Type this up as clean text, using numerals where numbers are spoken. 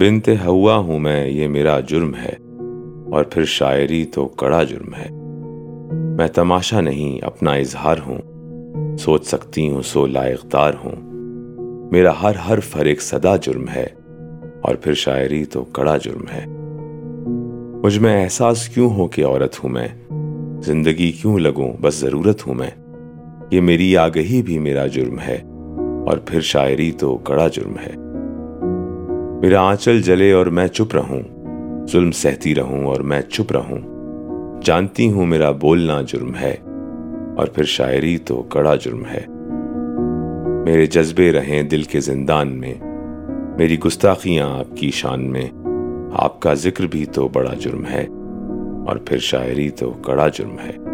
بنت ہوا ہوں میں، یہ میرا جرم ہے، اور پھر شاعری تو کڑا جرم ہے۔ میں تماشا نہیں اپنا اظہار ہوں، سوچ سکتی ہوں سو لاقدار ہوں، میرا ہر حرف ہر ایک صدا جرم ہے، اور پھر شاعری تو کڑا جرم ہے۔ مجھ میں احساس کیوں ہو کہ عورت ہوں میں، زندگی کیوں لگوں بس ضرورت ہوں میں، یہ میری آگہی بھی میرا جرم ہے، اور پھر شاعری تو کڑا جرم ہے۔ میرا آنچل جلے اور میں چپ رہوں، ظلم سہتی رہوں اور میں چپ رہوں، جانتی ہوں میرا بولنا جرم ہے، اور پھر شاعری تو کڑا جرم ہے۔ میرے جذبے رہیں دل کے زندان میں، میری گستاخیاں آپ کی شان میں، آپ کا ذکر بھی تو بڑا جرم ہے، اور پھر شاعری تو کڑا جرم ہے۔